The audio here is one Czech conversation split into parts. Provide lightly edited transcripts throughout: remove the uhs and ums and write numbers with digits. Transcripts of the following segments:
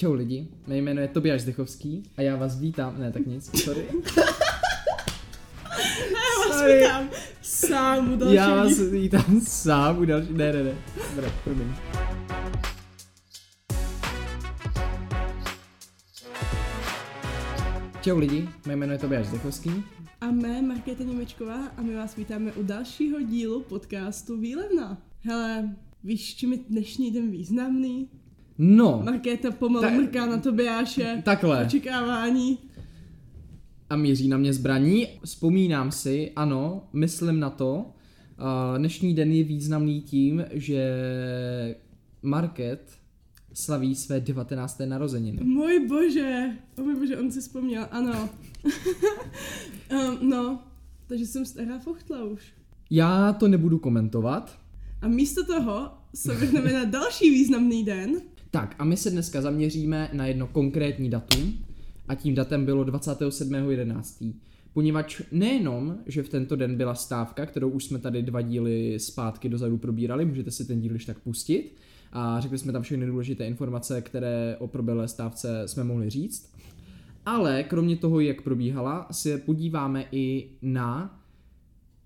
Čau lidi, mé jméno je Tobiáš Zdechovský a já vás vítám, Já vás vítám sám u dalšího dílu. Čau lidi, mé jméno je Tobiáš Zdechovský. A mé Markéta Němečková a my vás vítáme u dalšího dílu podcastu Výlevna. Hele, víš, čím je dnešní den významný? No. Markéta pomalu mrká na Tobiáše. Takhle. Očekávání. A míří na mě zbraní. Vzpomínám si, ano, myslím na to. Dnešní den je významný tím, že Market slaví své 19. narozeniny. Můj bože, on si vzpomněl, ano. No, takže jsem stará fochtla už. Já to nebudu komentovat. A místo toho se vrhneme na další významný den. Tak a my se dneska zaměříme na jedno konkrétní datum a tím datem bylo 27.11. Poněvadž nejenom, že v tento den byla stávka, kterou už jsme tady 2 díly zpátky dozadu probírali, můžete si ten díl když tak pustit a řekli jsme tam všechny důležité informace, které o proběhlé stávce jsme mohli říct. Ale kromě toho, jak probíhala, se podíváme i na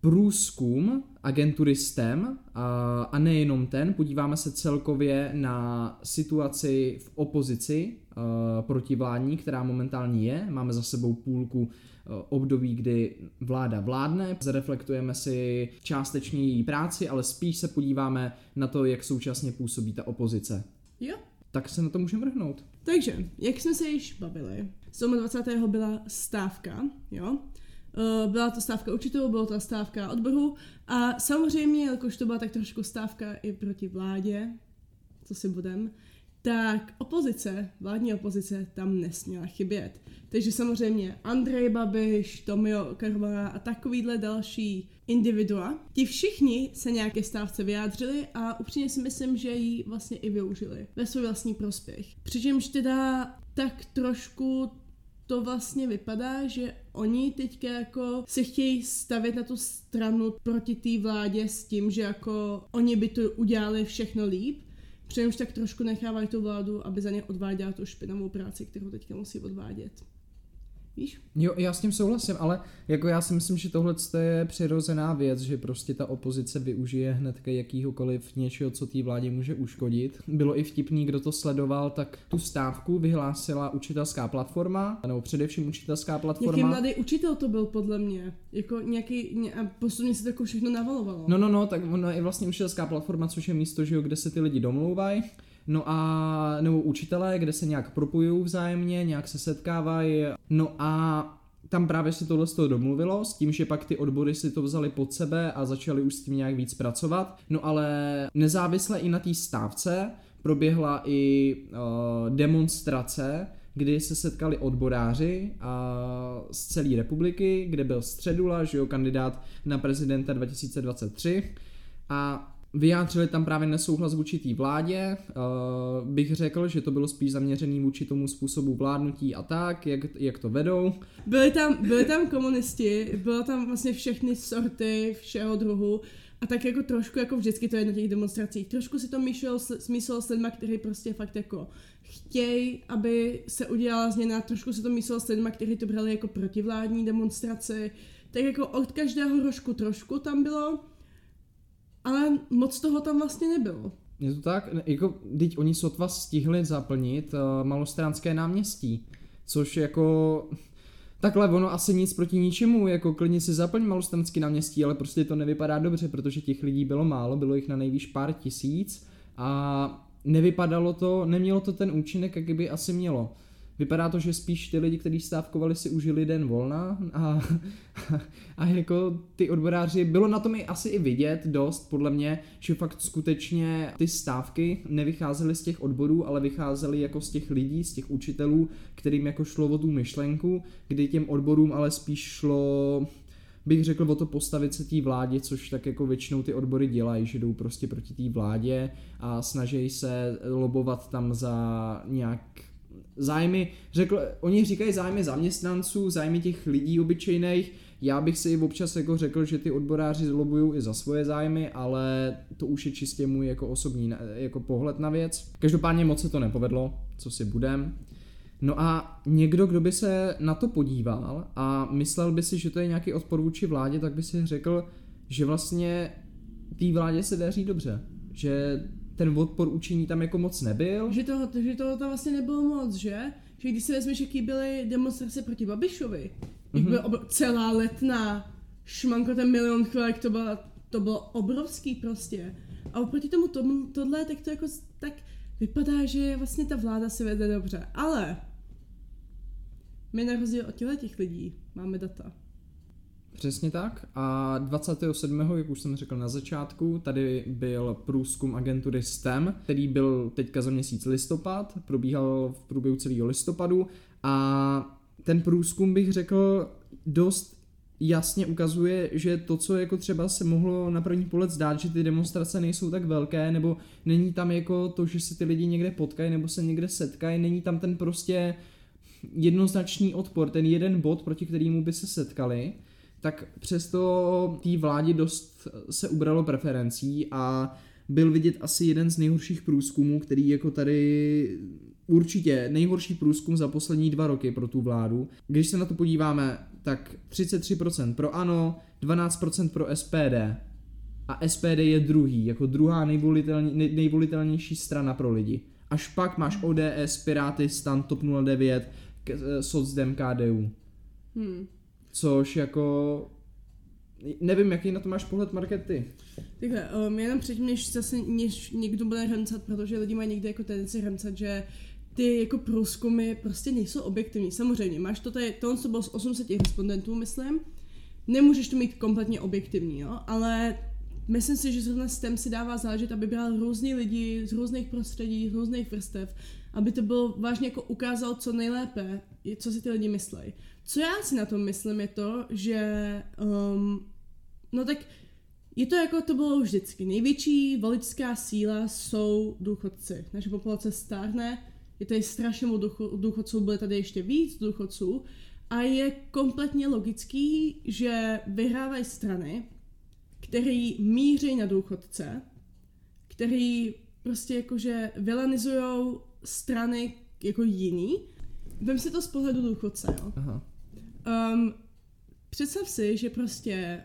průzkum agentury STEM a nejenom ten, podíváme se celkově na situaci v opozici protivládní, která momentálně je. Máme za sebou půlku období, kdy vláda vládne. Zareflektujeme si částečně její práci, ale spíš se podíváme na to, jak současně působí ta opozice. Jo. Tak se na to můžeme vrhnout. Takže, jak jsme se již bavili, 27. byla stávka, jo? Byla to stávka učitelů, byla to stávka odborů a samozřejmě, jelikož to byla tak trošku stávka i proti vládě, co si budem, tak opozice, vládní opozice tam nesměla chybět. Takže samozřejmě Andrej Babiš, Tomio Okamura a takovýhle další individua, ti všichni se nějaké stávce vyjádřili a upřímně si myslím, že ji vlastně i využili ve svůj vlastní prospěch. Přičemž teda tak trošku to vlastně vypadá, že oni teďka jako se chtějí stavět na tu stranu proti té vládě s tím, že jako oni by to udělali všechno líp, přičemž tak trošku nechávají tu vládu, aby za ně odváděla tu špinavou práci, kterou teďka musí odvádět. Víš? Jo, já s tím souhlasím, ale jako já si myslím, že tohle je přirozená věc, že prostě ta opozice využije hnedka jakýhokoliv něčeho, co té vládě může uškodit. Bylo i vtipný, kdo to sledoval, tak tu stávku vyhlásila učitelská platforma, nebo především učitelská platforma. Jaký mladý učitel to byl podle mě, jako nějaký, a postupně se to všechno navalovalo. No, tak ono je vlastně učitelská platforma, což je místo, že jo, kde se ty lidi domlouvají. No a, nebo učitelé, kde se nějak propojují vzájemně, nějak se setkávají, no a tam právě se tohle z toho domluvilo, s tím, že pak ty odbory si to vzali pod sebe a začali už s tím nějak víc pracovat, no ale nezávisle i na té stávce proběhla i demonstrace, kdy se setkali odboráři z celé republiky, kde byl Středula, že jo, kandidát na prezidenta 2023 a vyjádřili tam právě nesouhlas vůči té vládě, bych řekl, že to bylo spíš zaměřený vůči tomu způsobu vládnutí a tak, jak to vedou. Byli tam komunisti, bylo tam vlastně všechny sorty, všeho druhu a tak jako trošku, jako vždycky to je na těch demonstracích, trošku si to míselo s lidma, kteří prostě fakt jako chtějí, aby se udělala změna, trošku se to míselo s lidma, kteří to brali jako protivládní demonstraci, tak jako od každého rožku trošku tam bylo. Ale moc toho tam vlastně nebylo. Je to tak? Jako, teď oni sotva stihli zaplnit Malostranské náměstí, což jako takhle ono asi nic proti ničemu, jako klidně si zaplň Malostranské náměstí, ale prostě to nevypadá dobře, protože těch lidí bylo málo, bylo jich na nejvýš pár tisíc a nevypadalo to, nemělo to ten účinek, jak by asi mělo. Vypadá to, že spíš ty lidi, kteří stávkovali, si užili den volna a jako ty odboráři, bylo na tom i asi i vidět dost, podle mě, že fakt skutečně ty stávky nevycházely z těch odborů, ale vycházely jako z těch lidí, z těch učitelů, kterým jako šlo o tu myšlenku, kdy těm odborům ale spíš šlo, bych řekl, o to postavit se té vládě, což tak jako většinou ty odbory dělají, že jdou prostě proti té vládě a snaží se lobovat tam za nějak zájmy, oni říkají zájmy zaměstnanců, zájmy těch lidí obyčejných. Já bych si občas jako řekl, že ty odboráři lobují i za svoje zájmy, ale to už je čistě můj jako osobní jako pohled na věc. Každopádně moc se to nepovedlo, co si budem. No a někdo, kdo by se na to podíval a myslel by si, že to je nějaký odpor vůči vládě, tak by si řekl, že vlastně té vládě se daří dobře, že ten odpor učiní tam jako moc nebyl. Že toho tam vlastně nebylo moc, že? Že když si vezmeš, jaký byly demonstrace proti Babišovi, jak byla celá letná šmanko, ten milion chvilek, to bylo obrovský prostě. A oproti tomu tohle, tak to jako tak vypadá, že vlastně ta vláda se vede dobře. Ale my na rozdíl od těch lidí máme data. Přesně tak. A 27., jak už jsem řekl na začátku, tady byl průzkum agentury STEM, který byl teďka za měsíc listopad, probíhal v průběhu celého listopadu a ten průzkum, bych řekl, dost jasně ukazuje, že to, co jako třeba se mohlo na první pohled zdát, že ty demonstrace nejsou tak velké, nebo není tam jako to, že se ty lidi někde potkají nebo se někde setkají, není tam ten prostě jednoznačný odpor, ten jeden bod, proti kterému by se setkali, tak přesto té vládě dost se ubralo preferencí a byl vidět asi jeden z nejhorších průzkumů, který jako tady určitě nejhorší průzkum za poslední 2 roky pro tu vládu. Když se na to podíváme, tak 33% pro ANO, 12% pro SPD a SPD je druhý, jako druhá nejvolitelnější strana pro lidi. Až pak máš ODS, Piráti, STAN, TOP 09, SOCDEM, KDU. Což jako... Nevím, jaký na to máš pohled, Markety. Takhle, jenom předtím, než někdo bude hrncat, protože lidi mají někde jako tendenci hrncat, že ty jako průzkumy prostě nejsou objektivní. Samozřejmě, máš to tady, to bylo z 800 respondentů, myslím. Nemůžeš to mít kompletně objektivní, jo? Ale myslím si, že zrovna STEM si dává záležet, aby bral různý lidi z různých prostředí, z různých vrstev, aby to bylo vážně jako ukázalo co nejlépe, co si ty lidi myslejí. Co já si na tom myslím je to, že no tak je to jako to bylo vždycky. Největší voličská síla jsou důchodci. Naše populace stárne, je tady strašně moc důchodců, bude tady ještě víc důchodců a je kompletně logický, že vyhrávají strany, které míří na důchodce, které prostě jakože vilanizujou strany jako jiný. Vem si to z pohledu důchodce, jo. Aha. Představ si, že prostě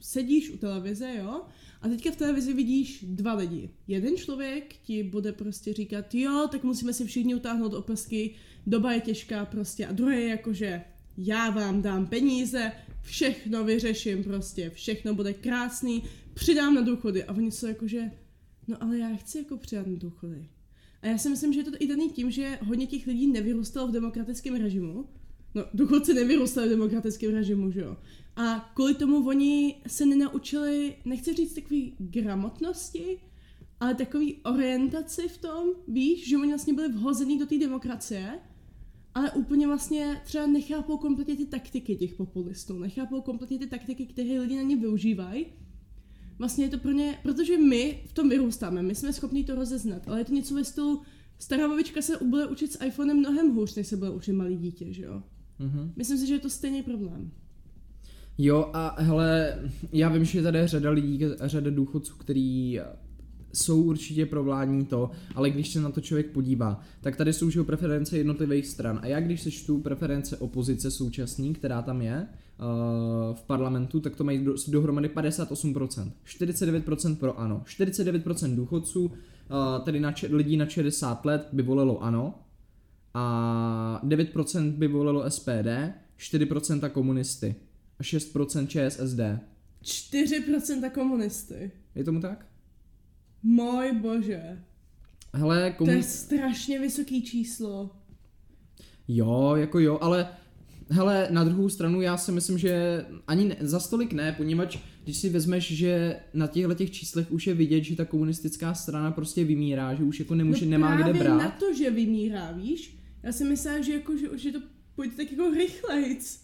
sedíš u televize, jo, a teďka v televizi vidíš 2 lidi. Jeden člověk ti bude prostě říkat, jo, tak musíme si všichni utáhnout opasky, doba je těžká prostě, a druhý je jakože já vám dám peníze, všechno vyřeším prostě, všechno bude krásný, přidám na důchody. A oni jsou jakože, no ale já chci jako přidat na důchody. A já si myslím, že je to i daný tím, že hodně těch lidí nevyrůstalo v demokratickém režimu. No, důchodci nevyrůstali v demokratickém režimu, že jo. A kvůli tomu oni se nenaučili, nechci říct takový gramotnosti, ale takový orientaci v tom, víš, že oni vlastně byli vhozený do té demokracie, ale úplně vlastně třeba nechápou kompletně ty taktiky těch populistů, nechápou kompletně ty taktiky, které lidi na ně využívají. Vlastně je to pro ně, protože my v tom vyrůstáme, my jsme schopni to rozeznat, ale je to něco ve stylu, stará babička se bude učit s iPhonem mnohem hůř, než se bude učit malý dítě, že jo? Mm-hmm. Myslím si, že je to stejný problém. Jo a hele, já vím, že tady je řada lidí, řada důchodců, který jsou určitě pro vládní to, ale když se na to člověk podívá, tak tady jsou už preference jednotlivých stran a já když sečtu preference opozice současný, která tam je, v parlamentu, tak to mají dohromady 58%, 49% pro ANO, 49% důchodců, tedy lidí nad 60 let by volilo ANO a 9% by volilo SPD, 4% komunisty a 6% ČSSD. 4% komunisty. Je tomu tak? Můj bože. Hele, to je strašně vysoký číslo. Jo, jako jo, ale... Hele, na druhou stranu já si myslím, že ani ne, za stolik ne, poněvadž když si vezmeš, že na těchto číslech už je vidět, že ta komunistická strana prostě vymírá, že už jako nemůže, no nemá kde brát. No právě na to, že vymírá, víš? Já si myslím, že jako, že to pojď tak jako rychlejc.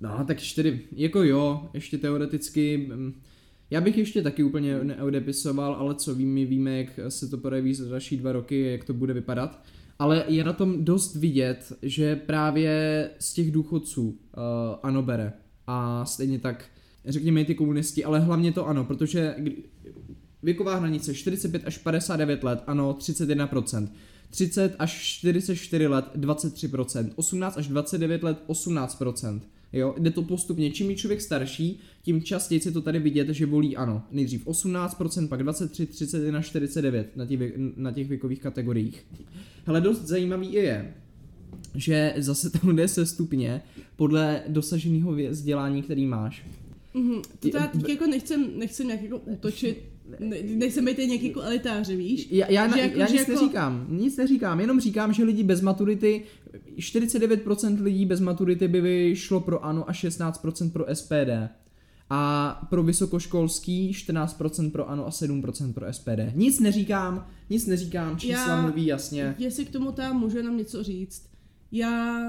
No, tak 4, jako jo, ještě teoreticky... Já bych ještě taky úplně neodepisoval, ale co víme, jak se to projeví za další 2 roky, jak to bude vypadat. ale je na tom dost vidět, že právě z těch důchodců ANO bere a stejně tak řekněme i ty komunisti, ale hlavně to ANO, protože věková hranice 45 až 59 let, ano 31%, 30 až 44 let 23%, 18 až 29 let 18%. Jo, jde to postupně, čím je člověk starší, tím častěji se to tady vidět, že volí ANO. Nejdřív 18%, pak 23, 31, 49 na těch věkových kategoriích. Hele, dost zajímavý je, že zase tam jde se stupně podle dosaženého vzdělání, který máš. Mm-hmm. To já teď jako nechcem nějak jako útočit, nechcem být nějaký jako elitáři, víš? Já nic neříkám, jenom říkám, že lidi bez maturity, 49% lidí bez maturity by vyšlo pro ANO a 16% pro SPD. A pro vysokoškolský 14% pro ANO a 7% pro SPD. Nic neříkám, čísla mluví jasně. Jestli k tomu tam můžu nám něco říct. Já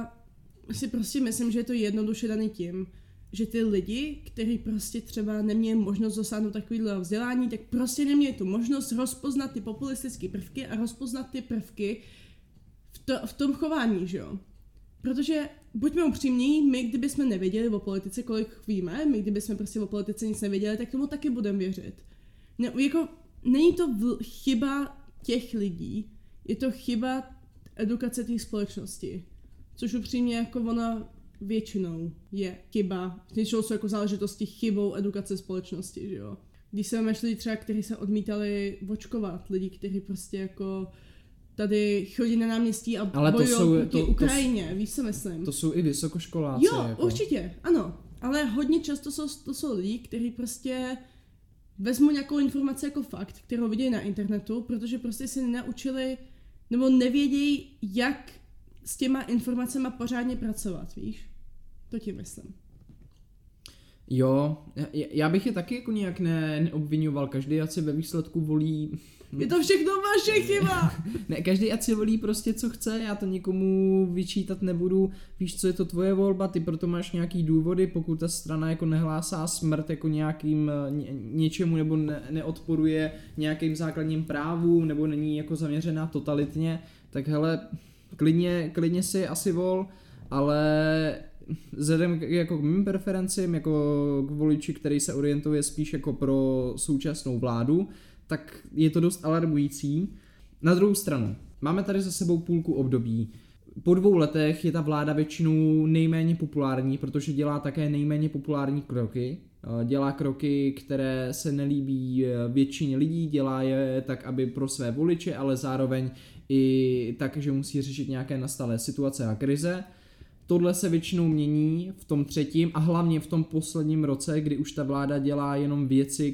si prostě myslím, že je to jednoduše daný tím, že ty lidi, kteří prostě třeba nemějí možnost dosáhnout takovýhle vzdělání, tak prostě nemějí tu možnost rozpoznat ty populistické prvky a rozpoznat ty prvky v tom chování, že jo? Protože buďme upřímní, my kdybychom nevěděli o politice, kolik víme, my kdybychom prostě o politice nic nevěděli, tak tomu taky budeme věřit. Ne, jako, není to chyba těch lidí, je to chyba edukace té společnosti, což upřímně jako ona většinou je chyba. Většinou jsou jako záležitosti chybou edukace společnosti, že jo. Když se máme lidi třeba, kteří se odmítali očkovat, lidi, kteří prostě jako tady chodí na náměstí a bojují proti Ukrajině, víš co myslím. To jsou i vysokoškoláci. Jo, jako. Určitě, ano. Ale hodně často to jsou lidi, kteří prostě vezmou nějakou informaci jako fakt, kterou vidějí na internetu, protože prostě se nenaučili nebo nevědějí, jak s těma informacema pořádně pracovat, víš? To ti myslím. Jo, já bych je taky jako nějak neobvinoval, každý ať si ve výsledku volí... Je to všechno vaše chyba! Ne, každý ať si volí prostě co chce, já to nikomu vyčítat nebudu, víš co, je to tvoje volba, ty proto máš nějaký důvody, pokud ta strana jako nehlásá smrt jako nějakým něčemu nebo neodporuje nějakým základním právu nebo není jako zaměřená totalitně, tak hele... Klidně si asi vol, ale vzhledem jako k mým preferencím, jako k voliči, který se orientuje spíš jako pro současnou vládu, tak je to dost alarmující. Na druhou stranu, máme tady za sebou půlku období. Po 2 letech je ta vláda většinou nejméně populární, protože dělá také nejméně populární kroky. Dělá kroky, které se nelíbí většině lidí, dělá je tak, aby pro své voliče, ale zároveň i tak, že musí řešit nějaké nastalé situace a krize. Tohle se většinou mění v tom 3. a hlavně v tom posledním roce, kdy už ta vláda dělá jenom věci,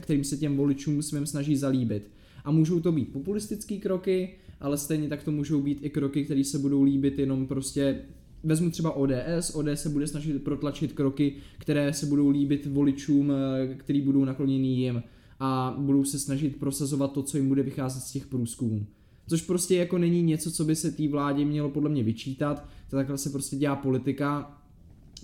kterým se těm voličům svým snaží zalíbit. A můžou to být populistické kroky, ale stejně tak to můžou být i kroky, které se budou líbit jenom prostě... Vezmu třeba ODS se bude snažit protlačit kroky, které se budou líbit voličům, který budou nakloněný jim a budou se snažit prosazovat to, co jim bude vycházet z těch průzkumů. Což prostě jako není něco, co by se té vládě mělo podle mě vyčítat, to takhle se prostě dělá politika,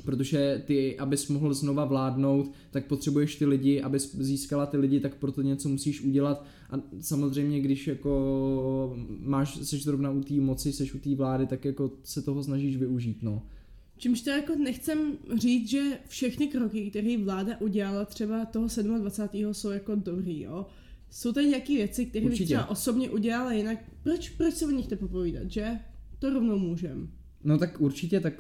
protože ty, abys mohl znova vládnout, tak potřebuješ ty lidi, abys získala ty lidi, tak proto něco musíš udělat a samozřejmě, když jako seš zrovna u té moci, seš u té vlády, tak jako se toho snažíš využít, no. Čímž to jako nechcem říct, že všechny kroky, které vláda udělala třeba toho 27. jsou jako dobrý, jo. Jsou tady nějaké věci, které bych třeba osobně udělala jinak, proč se o nich nepopovídat, že? To rovnou můžem. No tak určitě, tak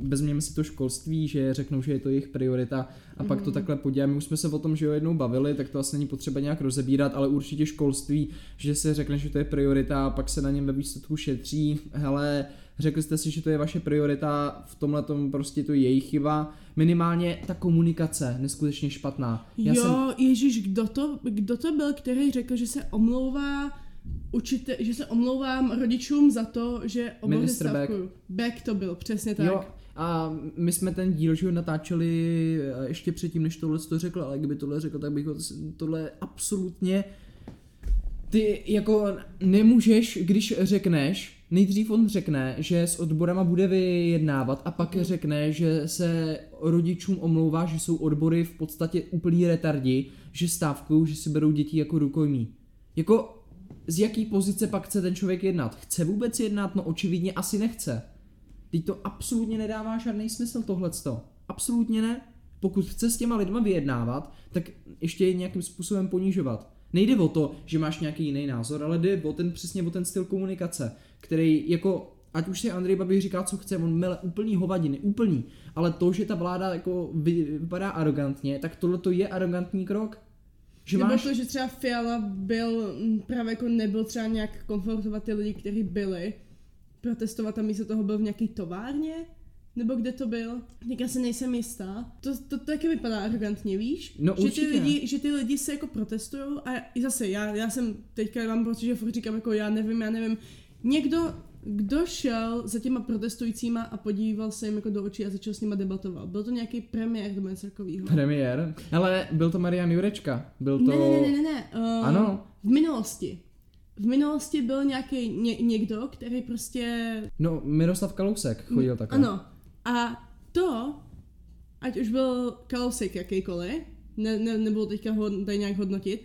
vezměme si to školství, že řeknou, že je to jejich priorita a pak to takhle poděláme. Už jsme se o tom, že jo, jednou bavili, tak to asi není potřeba nějak rozebírat, ale určitě školství, že se řekne, že to je priorita a pak se na něm ve výsledku šetří. Hele, řekli jste si, že to je vaše priorita, v tomhletom prostě to je jejich chyba. Minimálně ta komunikace neskutečně špatná. Ježíš, kdo to byl, který řekl, že se omlouvá že se omlouvám rodičům za to, že obory stavkuju. Beck to byl, přesně tak. Jo, a my jsme ten díl, že ho natáčeli ještě předtím, než tohle to řekl, ale kdyby tohle řekl, tak bych tohle absolutně... Ty jako nemůžeš, když řekneš, nejdřív on řekne, že s odborama bude vyjednávat a pak řekne, že se rodičům omlouvá, že jsou odbory v podstatě úplný retardi, že stávkují, že si berou děti jako rukojmí. Jako... z jaký pozice pak chce ten člověk jednat? Chce vůbec jednat? No očividně asi nechce. Teď to absolutně nedává žádný smysl tohleto. Absolutně ne. Pokud chce s těma lidma vyjednávat, tak ještě je nějakým způsobem ponižovat. Nejde o to, že máš nějaký jiný názor, ale jde o ten, přesně o ten styl komunikace, který jako, ať už si Andrej Babiš říká, co chce, on mele úplný hovadiny, úplný, ale to, že ta vláda jako vypadá arrogantně, tak tohle to je arrogantní krok. Že nebo máš... to, že třeba Fiala byl, právě jako nebyl třeba nějak konfrontovat ty lidi, kteří byli protestovat a místo toho byl v nějaký továrně? Nebo kde to byl? Teďka se nejsem jistá. To taky vypadá arrogantně, víš? No, že ty lidi se jako protestujou a zase já jsem teďka mám pocit, že furt říkám jako já nevím. Někdo, kdo šel za těma protestujícíma a podíval se jim jako do očí a začal s nima debatovat. Byl to nějaký premiér nebo něco takového. Premiér? Hele, byl to Marian Jurečka. Byl to... Ne. Ano. V minulosti byl nějaký někdo, který prostě... No, Miroslav Kalousek chodil takhle. Ano. A to, ať už byl Kalousek jakýkoliv, nebylo teďka tady nějak hodnotit,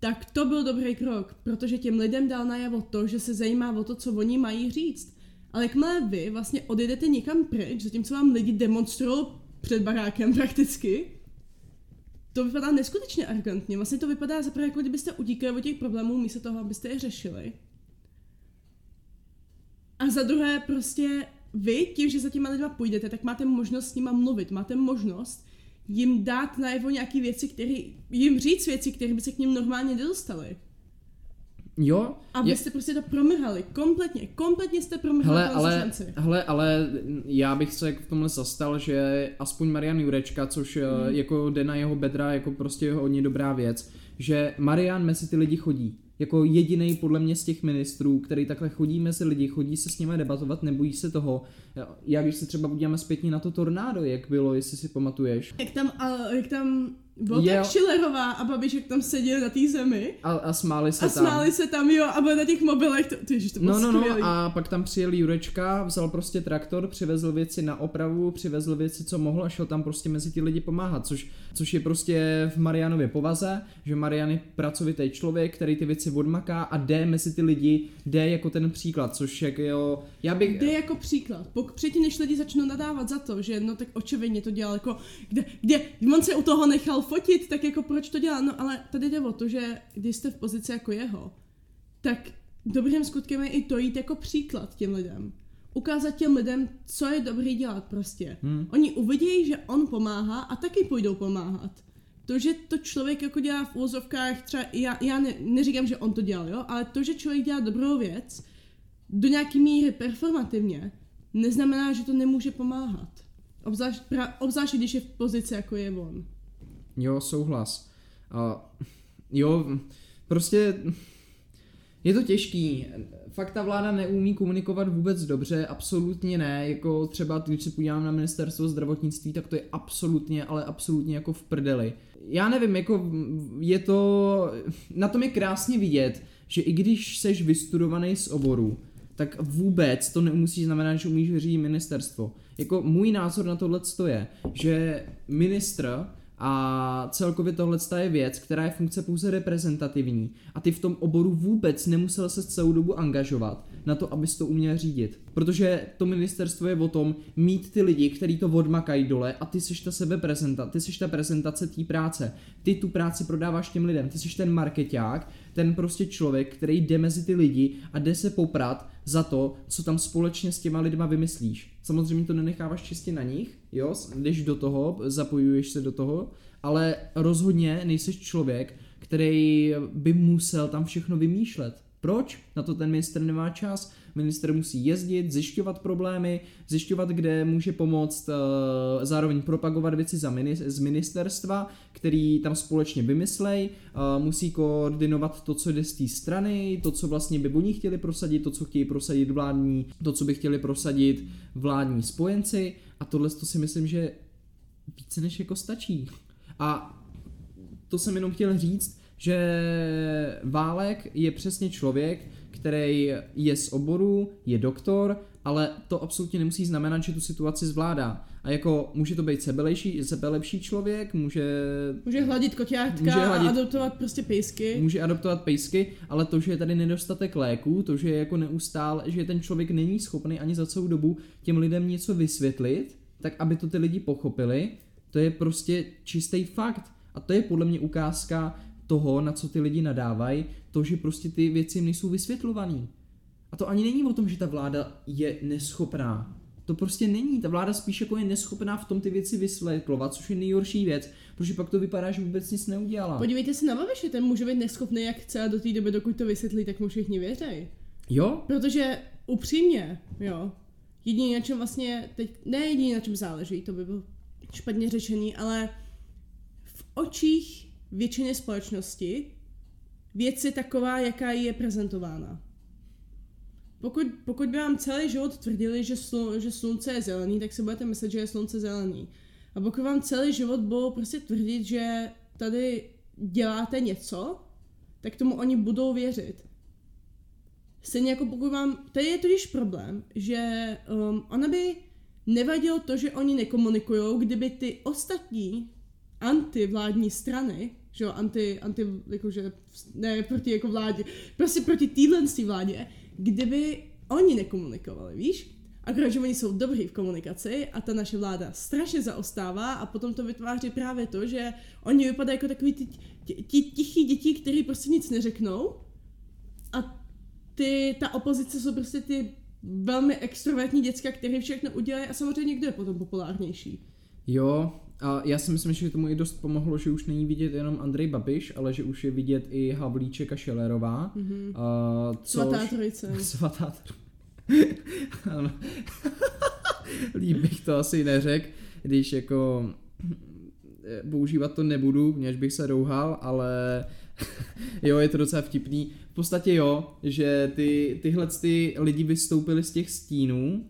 tak to byl dobrý krok, protože těm lidem dal najevo to, že se zajímá o to, co oni mají říct. Ale jakmile vy vlastně odjedete někam pryč, zatímco vám lidi demonstrují před barákem prakticky, to vypadá neskutečně arrogantně. Vlastně to vypadá zaprvé, jako kdybyste utíkali od těch problémů místo toho, abyste je řešili. A za druhé prostě vy, tím, že za těma lidma půjdete, tak máte možnost s nima mluvit, máte možnost jim dát najevo nějaké věci, jim říct věci, které by se k nim normálně nedostaly. Jo. Abyste prostě to promrhali. Kompletně jste promrhali. Ale já bych se v tomhle zastal, že aspoň Marian Jurečka, což jako jde na jeho bedra, jako prostě hodně dobrá věc, že Marian mezi ty lidi chodí. Jako jedinej podle mě z těch ministrů, který takhle chodí mezi lidi, chodí se s nimi debatovat, nebojí se toho. Já když se třeba uděláme zpětně na to tornádo, jak bylo, jestli si pamatuješ. Jak tam bylo tak Schillerová a Babiš, jak tam seděl na té zemi. A smáli se tam. Jo, a byl na těch mobilech. To bylo skvělý. A pak tam přijel Jurečka, vzal prostě traktor, přivezl věci na opravu, přivezl věci, co mohl a šel tam prostě mezi ty lidi pomáhat, což je prostě v Marianově povaze, že Marian je pracovitý člověk, který ty věci odmaká a jde mezi ty lidi, jde jako ten příklad, což jak jo, já bych... Jde jako příklad, předtím než lidi začnou nadávat za to, že no tak očividně to dělal jako, kde on se u toho nechal fotit, tak jako proč to dělá, no ale tady jde o to, že když jste v pozici jako jeho, tak dobrým skutkem je i to jít jako příklad těm lidem. Ukázat těm lidem, co je dobrý dělat prostě. Oni uvidí, že on pomáhá a taky půjdou pomáhat. To, že to člověk jako dělá v úvozovkách, třeba já neříkám, že on to dělal, jo, ale to, že člověk dělá dobrou věc, do nějaký míry performativně, neznamená, že to nemůže pomáhat. Obzvlášť když je v pozici, jako je on. Jo, souhlas. Jo, prostě je to těžký. Fakt ta vláda neumí komunikovat vůbec dobře, absolutně ne. Jako třeba, když se podívám na ministerstvo zdravotnictví, tak to je absolutně, ale absolutně jako v prdeli. Já nevím, jako je to... Na tom je krásně vidět, že i když seš vystudovaný z oboru, tak vůbec to nemusí znamenat, že umíš řídit ministerstvo. Jako můj názor na tohleto je, že ministr a celkově tohleto je věc, která je funkce pouze reprezentativní a ty v tom oboru vůbec nemusel se celou dobu angažovat na to, abys to uměl řídit. Protože to ministerstvo je o tom mít ty lidi, kteří to odmakají dole a ty seš ta ty seš ta prezentace té práce. Ty tu práci prodáváš těm lidem, ty seš ten markeťák, ten prostě člověk, který jde mezi ty lidi a jde se poprat za to, co tam společně s těma lidma vymyslíš. Samozřejmě to nenecháváš čistě na nich, jo, jdeš do toho, zapojuješ se do toho, ale rozhodně nejseš člověk, který by musel tam všechno vymýšlet. Proč? Na to ten ministr nemá čas. Ministr musí jezdit, zjišťovat problémy, zjišťovat, kde může pomoct, zároveň propagovat věci z ministerstva, který tam společně vymyslej, musí koordinovat to, co jde z té strany, to, co vlastně by oni chtěli prosadit, to, co chtějí prosadit vládní, to, co by chtěli prosadit vládní spojenci a tohle to si myslím, že více než jako stačí. A to jsem jenom chtěl říct, že Válek je přesně člověk, který je z oboru, je doktor, ale to absolutně nemusí znamenat, že tu situaci zvládá. A jako může to být sebelepší člověk, může hladit koťátka, a adoptovat prostě pejsky. Může adoptovat pejsky, ale to, že je tady nedostatek léků, to, že je jako neustále, že ten člověk není schopný ani za celou dobu těm lidem něco vysvětlit, tak aby to ty lidi pochopili, to je prostě čistý fakt. A to je podle mě ukázka toho, na co ty lidi nadávají, to, že prostě ty věci nejsou vysvětlovaný. A to ani není o tom, že ta vláda je neschopná. To prostě není. Ta vláda spíš jako je neschopná v tom ty věci vysvětlovat, což je nejhorší věc, protože pak to vypadá, že vůbec nic neudělala. Podívejte se na Babiše, ten může být neschopný jak chce a do té doby, dokud to vysvětlí, tak mu všichni věří. Jo? Protože upřímně, jo. Jediný na čem vlastně teď, ne jediný na čem záleží, to by bylo špatně řečený, ale v očích většině společnosti věc je taková, jaká je prezentována. Pokud by vám celý život tvrdili, že slunce je zelený, tak si budete myslet, že je slunce zelený. A pokud vám celý život budou prostě tvrdit, že tady děláte něco, tak tomu oni budou věřit. Stejně jako pokud vám... Tady je totiž problém, že ona by nevadilo to, že oni nekomunikujou, kdyby ty ostatní antivládní strany, že jo, jakože ne proti jako vládě, prostě proti této vládě, kdyby oni nekomunikovali, víš? Akorát, že oni jsou dobrý v komunikaci a ta naše vláda strašně zaostává a potom to vytváří právě to, že oni vypadají jako takový ti tichý děti, který prostě nic neřeknou a ta opozice jsou prostě ty velmi extrovertní děcka, které všechno udělají a samozřejmě někdo je potom populárnější. Jo, a já si myslím, že tomu i dost pomohlo, že už není vidět jenom Andrej Babiš, ale že už je vidět i Havlíček a Schillerová. Mm-hmm. Svatá trojice. Svatá trojice. Ano. Líp bych to asi neřekl, když jako používat to nebudu, než bych se rouhal, ale jo, je to docela vtipný. V podstatě jo, že tyhle lidi vystoupili z těch stínů,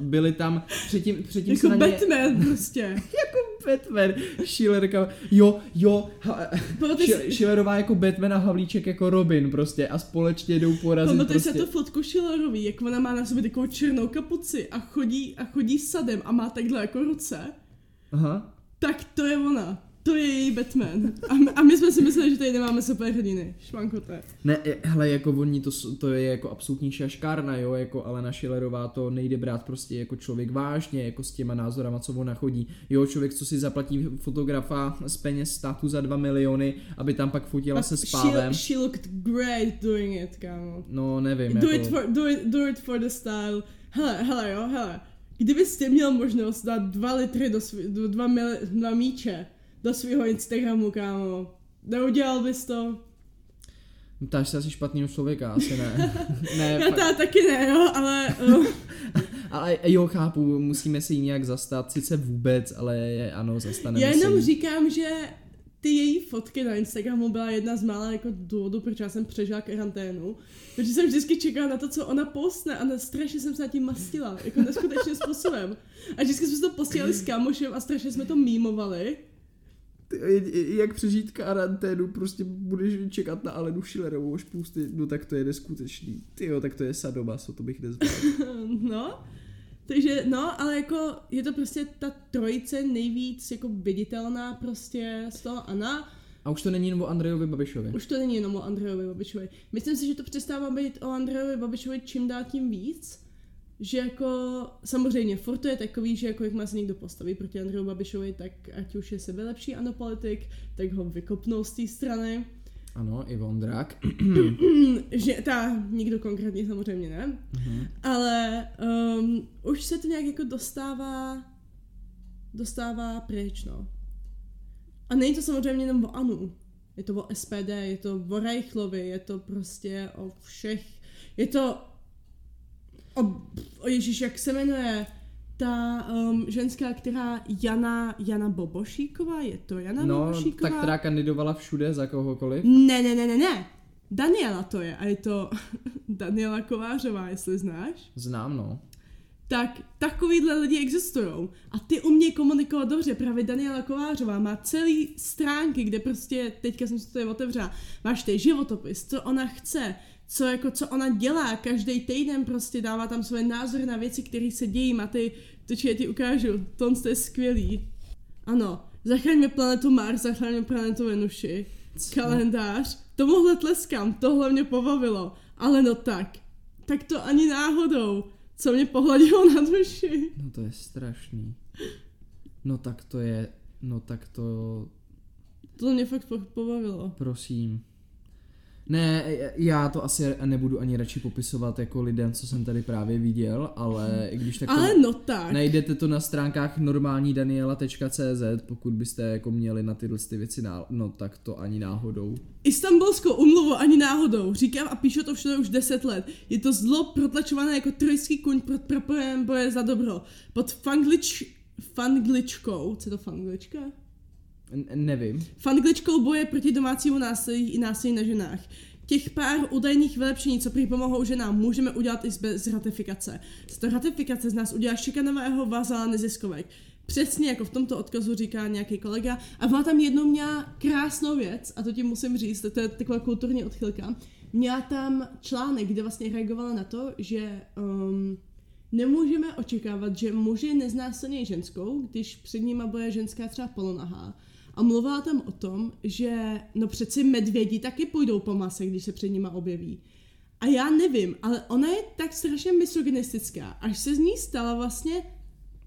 byli tam předtím jako Batman prostě. Jako Batman. Schillerka. Jo. Schillerová jako Batman a Havlíček jako Robin prostě a společně jdou porazit prostě. Pamatuješ na tu fotku Schillerový, jak ona má na sobě takovou černou kapuci a chodí sadem a má takhle jako ruce. Aha. Tak to je ona. To je její Batman. A my jsme si mysleli, že tady nemáme superhrdiny. Švankoté. Ne, hele, jako oni to je jako absolutní šaškárna, jo, jako Alena Schillerová to nejde brát prostě jako člověk vážně, jako s těma názorama, co ona chodí. Jo, člověk, co si zaplatí fotografa z peněz státu za 2 miliony, aby tam pak fotila se s pávem. She looked great doing it, kámo. No, nevím, do jako... Do it for the style. Hele, kdybyste měl možnost dát 2 litry do 2 míče, do svého Instagramu, kámo. Neudělal bys to? Ptáš se asi špatnýho člověka, asi ne. Ne, já taky ne, jo, ale... Ale jo, chápu, musíme si ji nějak zastat, sice vůbec, ale ano, zastaneme. Já jenom říkám, že ty její fotky na Instagramu byla jedna z mála jako důvodů, proč já jsem přežila karanténu. Protože jsem vždycky čekala na to, co ona postne a strašně jsem se na tím mastila, jako neskutečným způsobem. A vždycky jsme to posílali s kamošem a strašně jsme to mímovali. Jak přežít karanténu, prostě budeš čekat na Alenu Schillerovou špůsty, no tak to je neskutečný. Tyjo, tak to je sadomaso, to bych nezvládl. No, takže no, ale jako je to prostě ta trojice nejvíc jako viditelná prostě z toho Ana. A už to není jenom o Andrejovi Babišovi. Už to není jenom o Andrejovi Babišovi. Myslím si, že to přestává být o Andrejovi Babišovi čím dál tím víc. Že jako, samozřejmě, furt to je takový, že jako jak má se někdo postaví proti Andreju Babišovi, tak ať už je sebelepší ANO politik, tak ho vykopnou z té strany. Ano, i Vondrák. Že ta, nikdo konkrétně samozřejmě ne. Uh-huh. Ale už se to nějak jako dostává pryč, no. A není to samozřejmě jenom o ANO. Je to o SPD, je to o Reichlovi, je to prostě o všech, je to Ježíš, jak se jmenuje ta ženská, která Jana Bobošíková, je to Jana Bobošíková? No, ta, která kandidovala všude za kohokoliv. Ne. Daniela to je a je to Daniela Kovářová, jestli znáš. Znám, no. Tak takovýhle lidi existujou a ty umějí komunikovat dobře, právě Daniela Kovářová má celý stránky, kde prostě, teďka jsem si to tady otevřela, máš tady životopis, co ona chce, co ona dělá, každý týden prostě dává tam svoje názory na věci, které se dějí, Matej, já ti ukážu, to je skvělý. Ano, zachraňme planetu Mars, zachraňme planetu Venuši, kalendář, tomuhle tleskám, tohle mě pobavilo, ale no tak to ani náhodou, co mě pohladilo na duši. No to je strašný. To mě fakt pobavilo. Prosím. Ne, já to asi nebudu ani radši popisovat jako lidem, co jsem tady právě viděl, ale i když tak, najdete to na stránkách normální.daniela.cz, pokud byste jako měli na tyhle ty věci, no tak to ani náhodou. Istanbulskou umluvu ani náhodou, říkám a píšu to všude už 10 let. Je to zlo protlačované jako trojský kuň pod praporem boje za dobro. Pod fangličkou, co je to fanglička? Nevím. Fangličkou boje proti domácímu násilí i násilí na ženách. Těch pár údajných vylepšení, co prý pomohou ženám, můžeme udělat i bez ratifikace. Tato ratifikace z nás udělá šikanového vazala neziskovek. Přesně jako v tomto odkazu říká nějaký kolega. A byla tam jednou měla krásnou věc, a to ti musím říct, to je taková kulturní odchylka. Měla tam článek, kde vlastně reagovala na to, že nemůžeme očekávat, že muži neznásilnějí ženskou, když před nima bude ženská třeba polonahá. A mluvila tam o tom, že no přeci medvědi taky půjdou po mase, když se před nima objeví. A já nevím, ale ona je tak strašně misogynistická, až se z ní stala vlastně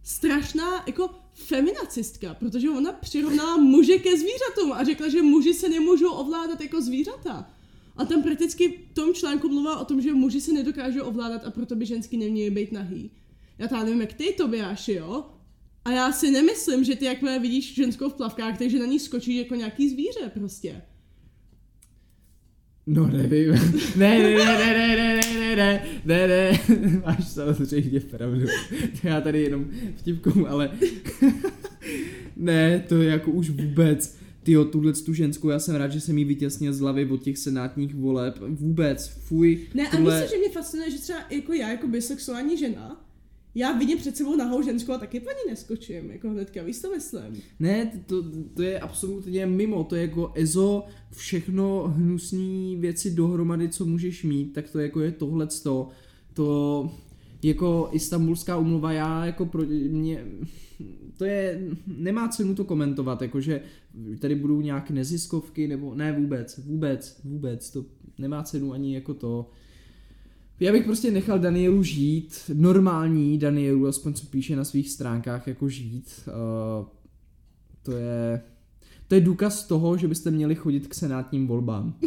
strašná jako feminacistka, protože ona přirovnala muže ke zvířatům a řekla, že muži se nemůžou ovládat jako zvířata. A tam prakticky v tom článku mluvila o tom, že muži se nedokážou ovládat a proto by ženský neměli být nahý. Já tam nevím, jak ty, Tobiáši, jo? A já si nemyslím, že ty jakmile vidíš ženskou v plavkách, takže na ní skočíš jako nějaký zvíře prostě. No nevím. Ne. Máš samozřejmě pravdu. Já tady jenom vtipkuju, ale... ne, to je jako už vůbec... Tyjo, tuhletu ženskou, já jsem rád, že jsem jí vytěsnil z hlavy od těch senátních voleb. Vůbec, fuj. Ne, a myslím, že mě fascinuje, že třeba jako já, jako bisexuální žena, já vidím před sebou nahou ženskou a taky po ní neskočím, jako hnedka, víš to myslím. Ne, to je absolutně mimo, to je jako ezo, všechno hnusný věci dohromady, co můžeš mít, tak to jako je tohleto, to... Jako Istanbulská umluva, já jako pro mě, to je, nemá cenu to komentovat, jakože tady budou nějaké neziskovky, nebo ne vůbec, to nemá cenu ani jako to. Já bych prostě nechal Danielu žít, normální Danielu, aspoň co píše na svých stránkách, jako žít, to je důkaz toho, že byste měli chodit k senátním volbám.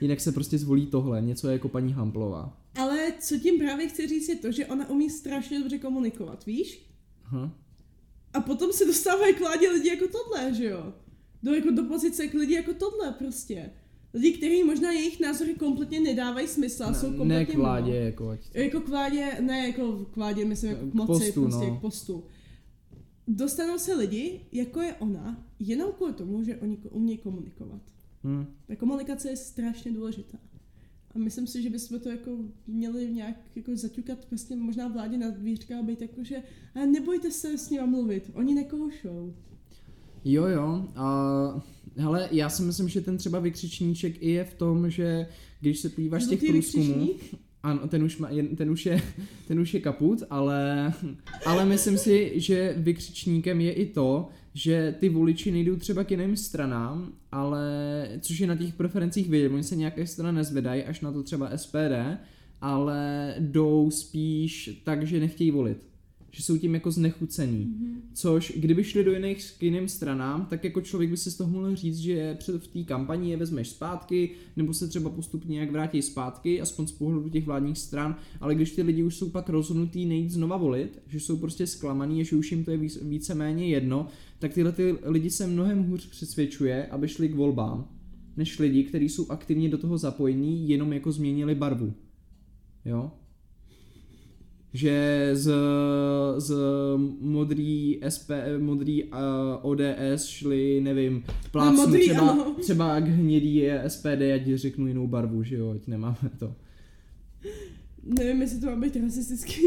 Jinak se prostě zvolí tohle, něco jako paní Hamplová. Ale co tím právě chci říct je to, že ona umí strašně dobře komunikovat, víš? Aha. A potom se dostávají k vládě lidi jako tohle, že jo? Do pozice k lidi jako tohle prostě. Lidi, kteří možná jejich názory kompletně nedávají smysl, ne, jsou kompletně... Ne k vládě, jako ať... Jako k vládě, ne jako k vládě, myslím jako k moci, postu, prostě no. K postu. Dostanou se lidi, jako je ona, jenom kvůli tomu, že oni umějí komunikovat. Ta komunikace je strašně důležitá. A myslím si, že bychom to jako měli nějak jako zaťukat vlastně možná vládě na dvířka a být jako, že nebojte se s nima mluvit, oni nekoušou. Jo, a hele, já si myslím, že ten třeba vykřičníček i je v tom, že když se plýváš z těch průzkumů, ano, ten už je kaput, ale myslím si, že vykřičníkem je i to, že ty voliči nejdou třeba k jiným stranám, ale což je na těch preferencích vidět, oni se nějaké strany nezvedají, až na to třeba SPD, ale jdou spíš tak, že nechtějí volit. Že jsou tím jako znechucený. Mm-hmm. Což kdyby šli do jiných k jiným stranám, tak jako člověk by si z toho mohl říct, že v té kampani je vezmeš zpátky, nebo se třeba postupně nějak vrátí zpátky, aspoň z pohledu těch vládních stran, ale když ty lidi už jsou pak rozhodnutí nejít znova volit, že jsou prostě zklamaný, že už jim to je víceméně jedno, tak tyhle ty lidi se mnohem hůř přesvědčuje, aby šli k volbám, než lidi, kteří jsou aktivně do toho zapojení, jenom jako změnili barvu. Jo? Že z modrý ODS šli, nevím, plácnu třeba k hnědý je SPD, já ti řeknu jinou barvu, že jo, ať nemáme to. Nevím, jestli to má být rasistický.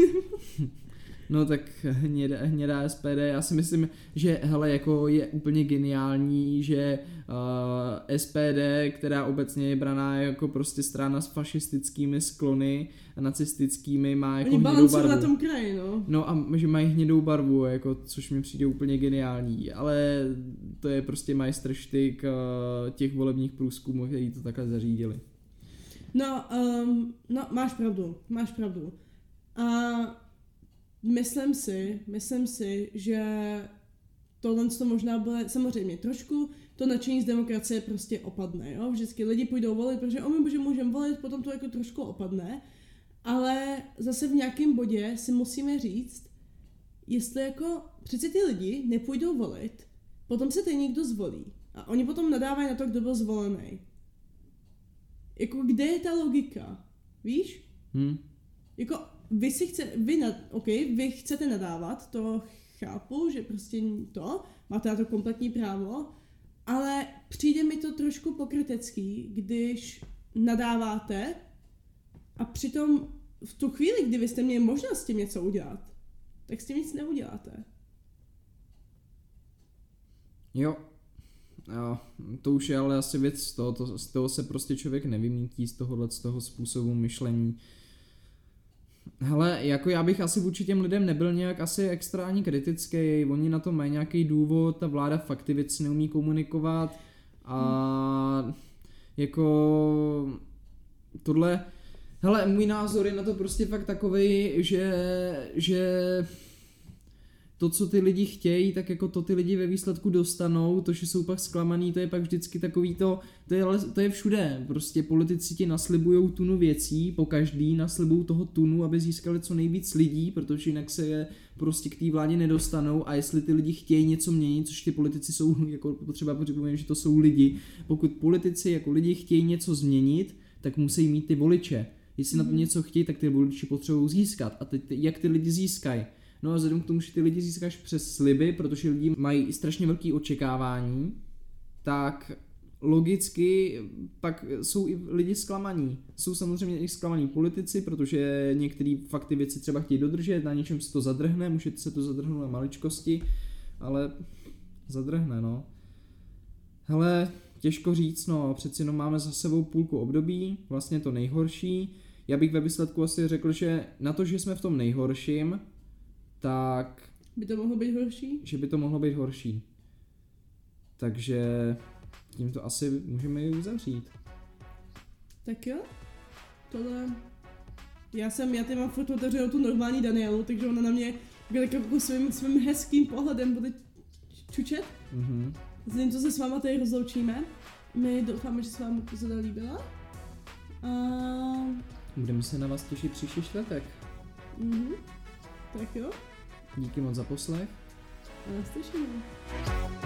No tak hnědá SPD, já si myslím, že hele, jako je úplně geniální, že SPD, která obecně je braná jako prostě strana s fašistickými sklony a nacistickými, má jako hnědou barvu. Na tom kraji, no. No a že mají hnědou barvu, jako, což mi přijde úplně geniální, ale to je prostě majstrštyk těch volebních průzkumů, který to takhle zařídili. No, no máš pravdu. A myslím si, že tohle to možná bude, samozřejmě trošku to nadšení z demokracie prostě opadne, jo? Vždycky lidi půjdou volit, protože můžeme volit, potom to jako trošku opadne, ale zase v nějakém bodě si musíme říct, jestli jako přece ty lidi nepůjdou volit, potom se tady někdo zvolí a oni potom nadávají na to, kdo byl zvolený. Jako kde je ta logika, víš? Jako vy chcete nadávat, to chápu, že prostě to, máte na to kompletní právo, ale přijde mi to trošku pokrytecký, když nadáváte a přitom v tu chvíli, kdy vy jste měli možnost s tím něco udělat, tak s tím nic neuděláte. Jo. To už je ale asi věc z toho se prostě člověk nevymítí, z toho způsobu myšlení. Hele, jako já bych asi vůči těm lidem nebyl nějak asi extra ani kritický, oni na to mají nějaký důvod, ta vláda fakt ty věci neumí komunikovat a jako tohle, hele, můj názor je na to prostě fakt takovej, že to, co ty lidi chtějí, tak jako to ty lidi ve výsledku dostanou, to, že jsou pak zklamaný, to je pak vždycky takový to je všude, prostě politici ti naslibujou tunu věcí, pokaždý naslibujou toho tunu, aby získali co nejvíc lidí, protože jinak se je prostě k té vládě nedostanou a jestli ty lidi chtějí něco měnit, což ty politici jsou, jako potřeba pořeknout, že to jsou lidi, pokud politici jako lidi chtějí něco změnit, tak musí mít ty voliče, jestli na to něco chtějí, tak ty voliči potřebují získat a teď jak ty lidi získají? No a vzhledem k tomu, že ty lidi získáš přes sliby, protože lidi mají strašně velké očekávání, tak logicky pak jsou i lidi zklamaní. Jsou samozřejmě i zklamaní politici, protože některý fakt ty věci třeba chtějí dodržet, na něčem se to zadrhne, může se to zadrhnout na maličkosti, ale zadrhne, no. Hele, těžko říct, no, přeci jenom máme za sebou půlku období, vlastně to nejhorší. Já bych ve výsledku asi řekl, že na to, že jsme v tom nejhorším, tak by to mohlo být horší? Že by to mohlo být horší. Takže tím to asi můžeme uzavřít. Tak jo. Tohle. Já teď mám furt otevřenou tu normální Danielu, takže ona na mě jako svým hezkým pohledem bude čučet. Mm-hmm. Zatímco se s váma tady rozloučíme. My doufáme, že se vám epizoda líbila. A budeme se na vás těšit příští čtvrtek. Mhm. Tak jo. Díky moc za poslech. A naslyšenou.